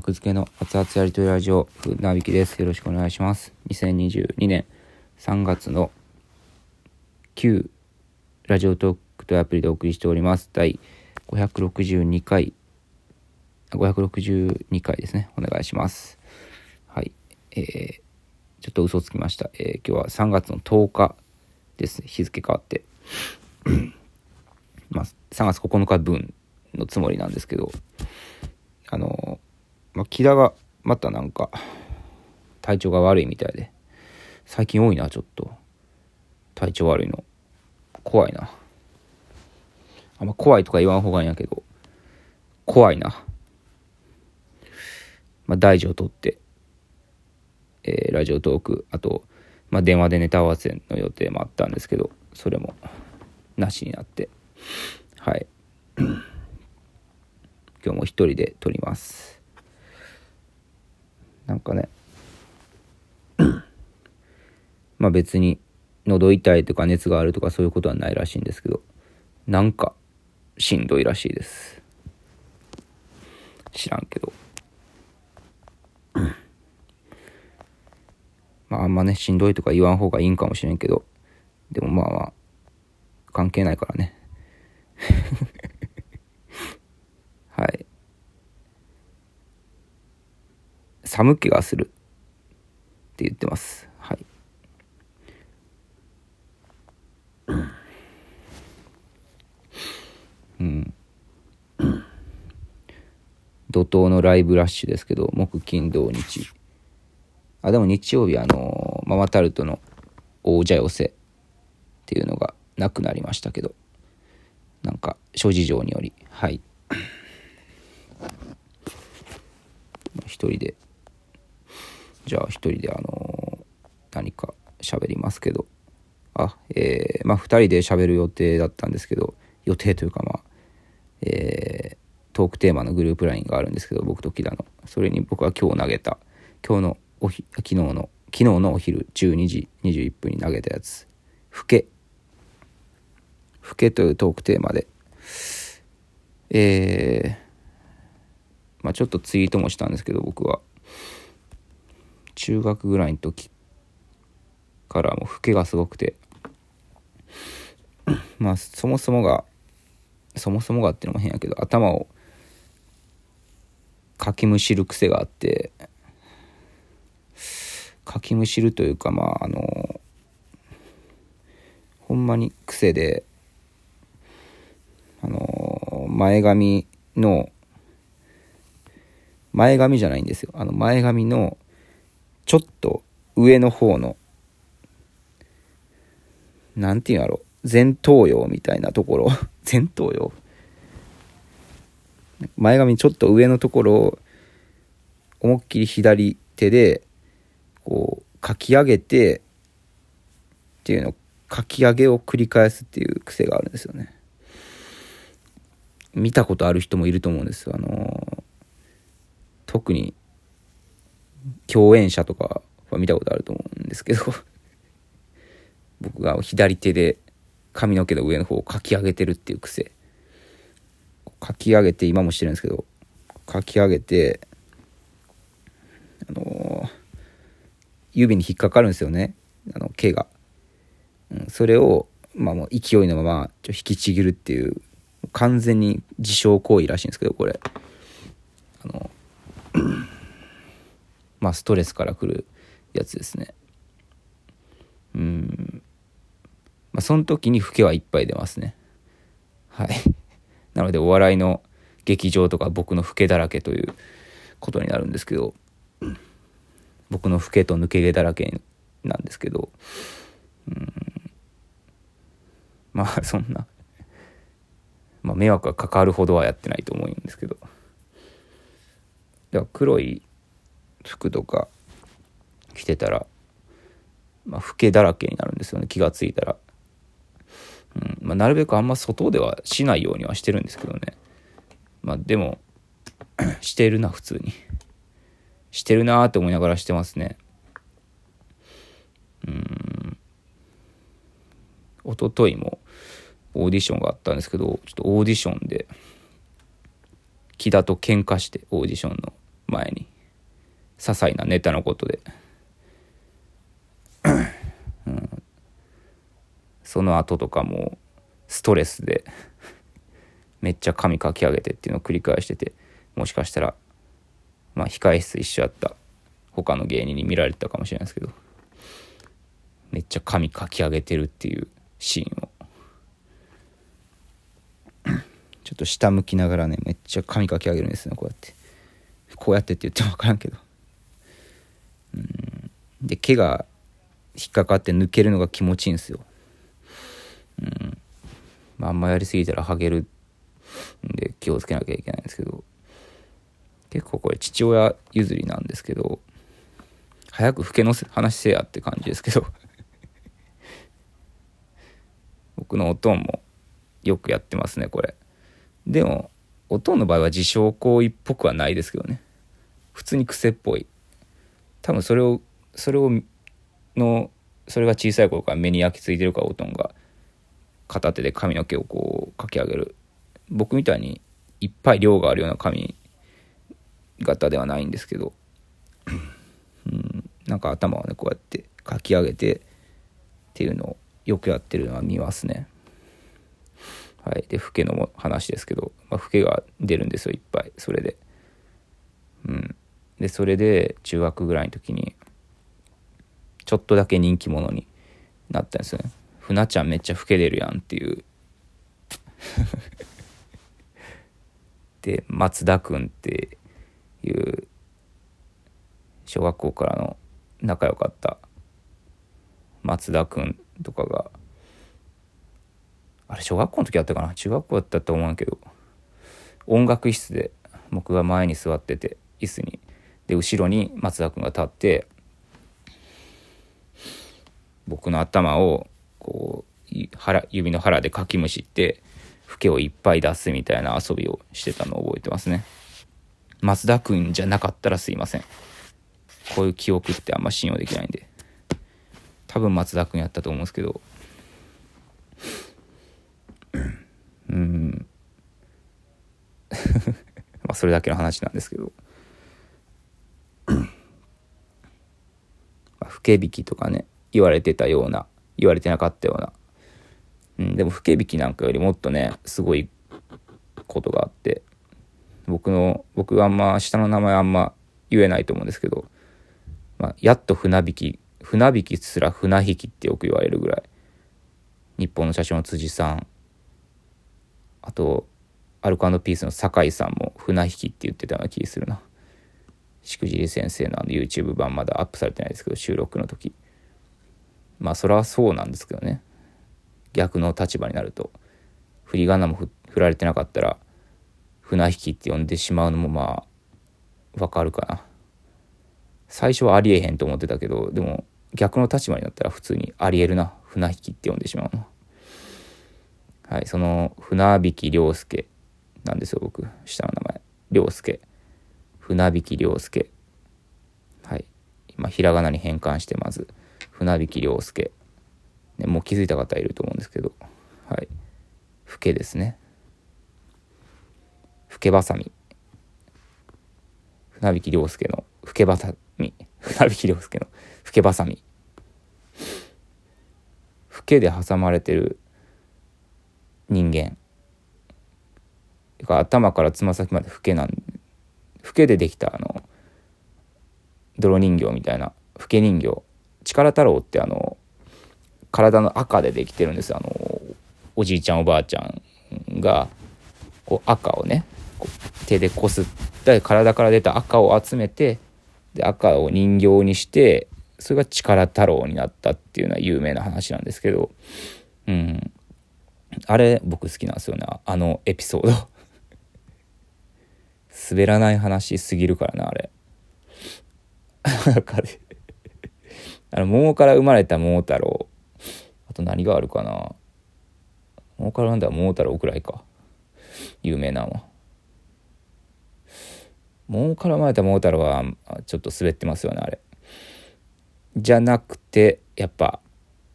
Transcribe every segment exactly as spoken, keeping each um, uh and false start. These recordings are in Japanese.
格付けの熱々やりとりラジオふなびきです。よろしくお願いします。にせんにじゅうにねんさんがつの旧ラジオトークというアプリでお送りしております。第ごひゃくろくじゅうにかいごひゃくろくじゅうにかいですね。お願いします。はい、えー、ちょっと嘘つきました、えー、今日はさんがつのとおかです、ね、日付変わってまあさんがつここのかぶんのつもりなんですけど、あの、まあ、木田がまたなんか体調が悪いみたいで、最近多いな、ちょっと体調悪いの怖いな。あんま怖いとか言わんほうがいいんやけど怖いな。まあ、大事を取って、えー、ラジオトーク、あと、まあ、電話でネタ合わせの予定もあったんですけど、それもなしになって、はい。今日も一人で撮ります。なんかね、まあ別に喉痛いとか熱があるとかそういうことはないらしいんですけど、なんかしんどいらしいです。知らんけど。まああんまね、しんどいとか言わん方がいいんかもしれんけど、でもまあまあ関係ないからね。はい。寒気がするって言ってます。はい。うん。怒涛のライブラッシュですけど、木金土日。あ、でも日曜日あのー、ママタルトの王者寄せっていうのがなくなりましたけど、なんか諸事情により、はい。一人でじゃあ一人であのー、何か喋りますけど、あえー、まあ二人で喋る予定だったんですけど、予定というかまあ、えー、トークテーマのグループラインがあるんですけど、僕と木田の、それに僕は今日投げた今日のおひ昨日の昨日のお昼じゅうにじにじゅういっぷんに投げたやつ、ふけふけというトークテーマで、えーまあ、ちょっとツイートもしたんですけど、僕は中学ぐらいの時からもう老けがすごくて、まあそもそもがそもそもがっていうのも変やけど、頭をかきむしる癖があって、かきむしるというかまああのほんまに癖で、あの前髪の前髪じゃないんですよ。あの前髪のちょっと上の方のなんていうんだろう、前頭葉みたいなところ前頭葉前髪ちょっと上のところを思いっきり左手でこうかき上げてっていうのを、かき上げを繰り返すっていう癖があるんですよね。見たことある人もいると思うんです。あのー特に共演者とかは見たことあると思うんですけど僕が左手で髪の毛の上の方をかき上げてるっていう癖、かき上げて今もしてるんですけど、かき上げてあのー、指に引っかかるんですよね、あの毛が、うん、それを、まあ、もう勢いのままちょっと引きちぎるっていう完全に自傷行為らしいんですけど、これあのまあストレスからくるやつですね。うーん、まあその時にフケはいっぱい出ますね。はいなのでお笑いの劇場とか僕のフケだらけということになるんですけど、僕のフケと抜け毛だらけなんですけど、うーん、まあそんなまあ迷惑がかかるほどはやってないと思うんですけど、黒い服とか着てたら、まあ、フケだらけになるんですよね、気がついたら、うんまあ、なるべくあんま外ではしないようにはしてるんですけどね。まあでもしてるな、普通にしてるなーって思いながらしてますね。うーん、一昨日もオーディションがあったんですけど、ちょっとオーディションで木田と喧嘩して、オーディションの前に些細なネタのことで、うん、その後とかもストレスでめっちゃ髪かき上げてっていうのを繰り返してて、もしかしたらまあ控え室一緒やった他の芸人に見られてたかもしれないですけど、めっちゃ髪かき上げてるっていうシーンをちょっと下向きながらね、めっちゃ髪かき上げるんですね。こうやってこうやってって言っても分からんけど、うんで毛が引っかかって抜けるのが気持ちいいんですよ。うんまあ、あんまやりすぎたらハゲるんで気をつけなきゃいけないんですけど、結構これ父親譲りなんですけど、早く老けの話せやって感じですけど僕のおとんもよくやってますねこれ。でもおとんの場合は自傷行為っぽくはないですけどね、普通に癖っぽい。多分それをそれをのそれが小さい頃から目に焼き付いてるから、おとんが片手で髪の毛をこうかき上げる。僕みたいにいっぱい量があるような髪型ではないんですけどうんなんか頭をねこうやってかき上げてっていうのをよくやってるのは見ますね。はい、でフケの話ですけど、まあ、フケが出るんですよいっぱい。それでうんでそれで中学ぐらいの時にちょっとだけ人気者になったんですよね。ふなちゃんめっちゃフケ出るやんっていうで松田くんっていう小学校からの仲良かった松田くんとかが、あれ小学校の時だったかな、中学校だったと思うんけど、音楽室で僕が前に座ってて椅子にで後ろに松田くんが立って僕の頭をこう腹指の腹でかきむしってフケをいっぱい出すみたいな遊びをしてたのを覚えてますね。松田くんじゃなかったらすいません、こういう記憶ってあんま信用できないんで、多分松田くんやったと思うんですけどうんまあそれだけの話なんですけどふけびきとかね言われてたような言われてなかったような、うん、でもふけびきなんかよりもっとねすごいことがあって、僕の僕はあんま下の名前あんま言えないと思うんですけど、まあ、やっと船引き船引きすら船引きってよく言われるぐらい、日本の社長の辻さん、あとアルコ&ピースの酒井さんも船引きって言ってたような気するな。しくじり先生の YouTube 版まだアップされてないですけど、収録の時まあそれはそうなんですけどね、逆の立場になると振り仮名も 振, 振られてなかったら船引きって呼んでしまうのもまあわかるかな。最初はありえへんと思ってたけど、でも逆の立場になったら普通にありえるな、船引きって呼んでしまうの。はい、その船引良介なんですよ僕下の名前、良介、船引良介、はい今ひらがなに変換して、まず船引良介、ね、もう気づいた方いると思うんですけど、はいフケですね、フケバサミ、船引良介のフケバサミ、船引良介のフケバサミ、フケで挟まれてる人間か、頭からつま先までフケなんで、フケでできたあの泥人形みたいなフケ人形、力太郎ってあの体の赤でできてるんです。あのおじいちゃんおばあちゃんがこう赤をねこう手でこすって体から出た赤を集めて、で赤を人形にしてそれが力太郎になったっていうのは有名な話なんですけど、うんあれ僕好きなんですよね、あのエピソード滑らない話すぎるからなあれあの桃から生まれた桃太郎、あと何があるかな、桃からなんだ桃太郎くらいか有名なのは。桃から生まれた桃太郎はちょっと滑ってますよねあれ。じゃなくてやっぱ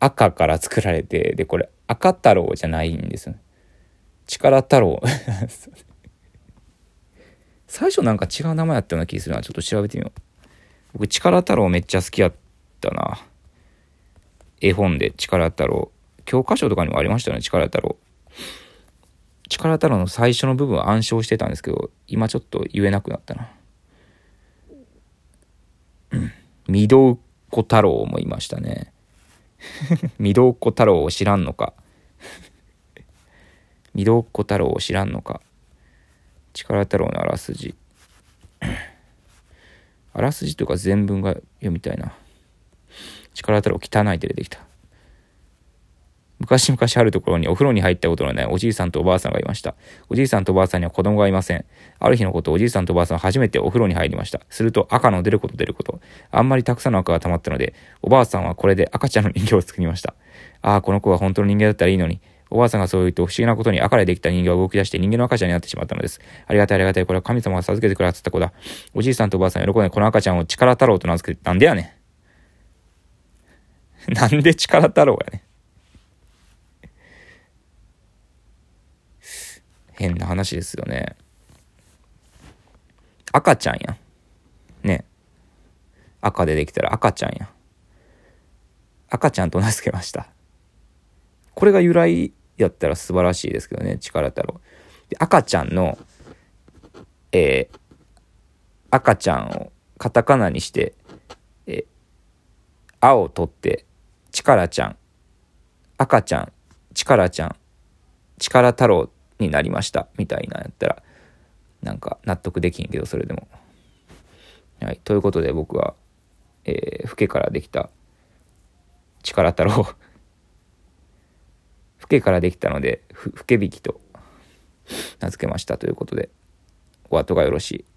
赤から作られて、でこれ赤太郎じゃないんですよね、力太郎最初なんか違う名前やったような気がするな。ちょっと調べてみよう。僕力太郎めっちゃ好きやったな。絵本で力太郎、教科書とかにもありましたよね。力太郎力太郎の最初の部分暗唱してたんですけど、今ちょっと言えなくなったな。みどうこ太郎もいましたね。みどうこ太郎を知らんのか。みどうこ太郎を知らんのか。力太郎のあらすじ。あらすじというか全文が読みたいな。力太郎汚いで出てきた。昔々あるところにお風呂に入ったことのないおじいさんとおばあさんがいました。おじいさんとおばあさんには子供がいません。ある日のこと、おじいさんとおばあさんは初めてお風呂に入りました。すると赤の出ること出ること。あんまりたくさんの赤が溜まったので、おばあさんはこれで赤ちゃんの人形を作りました。ああ、この子は本当の人形だったらいいのに。おばあさんがそう言うと不思議なことに赤でできた人形が動き出して人間の赤ちゃんになってしまったのです。ありがたいありがたい。これは神様が授けてくださった子だ。おじいさんとおばあさん喜んでこの赤ちゃんを力太郎と名付けて、なんでやねん。なんで力太郎やねん。変な話ですよね。赤ちゃんやんね。赤でできたら赤ちゃんやん。赤ちゃんと名付けました。これが由来やったら素晴らしいですけどね。力太郎で赤ちゃんの、えー、赤ちゃんをカタカナにして、えー、あを取って力ちゃん、赤ちゃん、力ちゃん、力太郎になりましたみたいなやったらなんか納得できんけど、それでも。はい、ということで僕は、えー、フケからできた力太郎フケからできたのでフケ引きと名付けましたということで、お後がよろしい。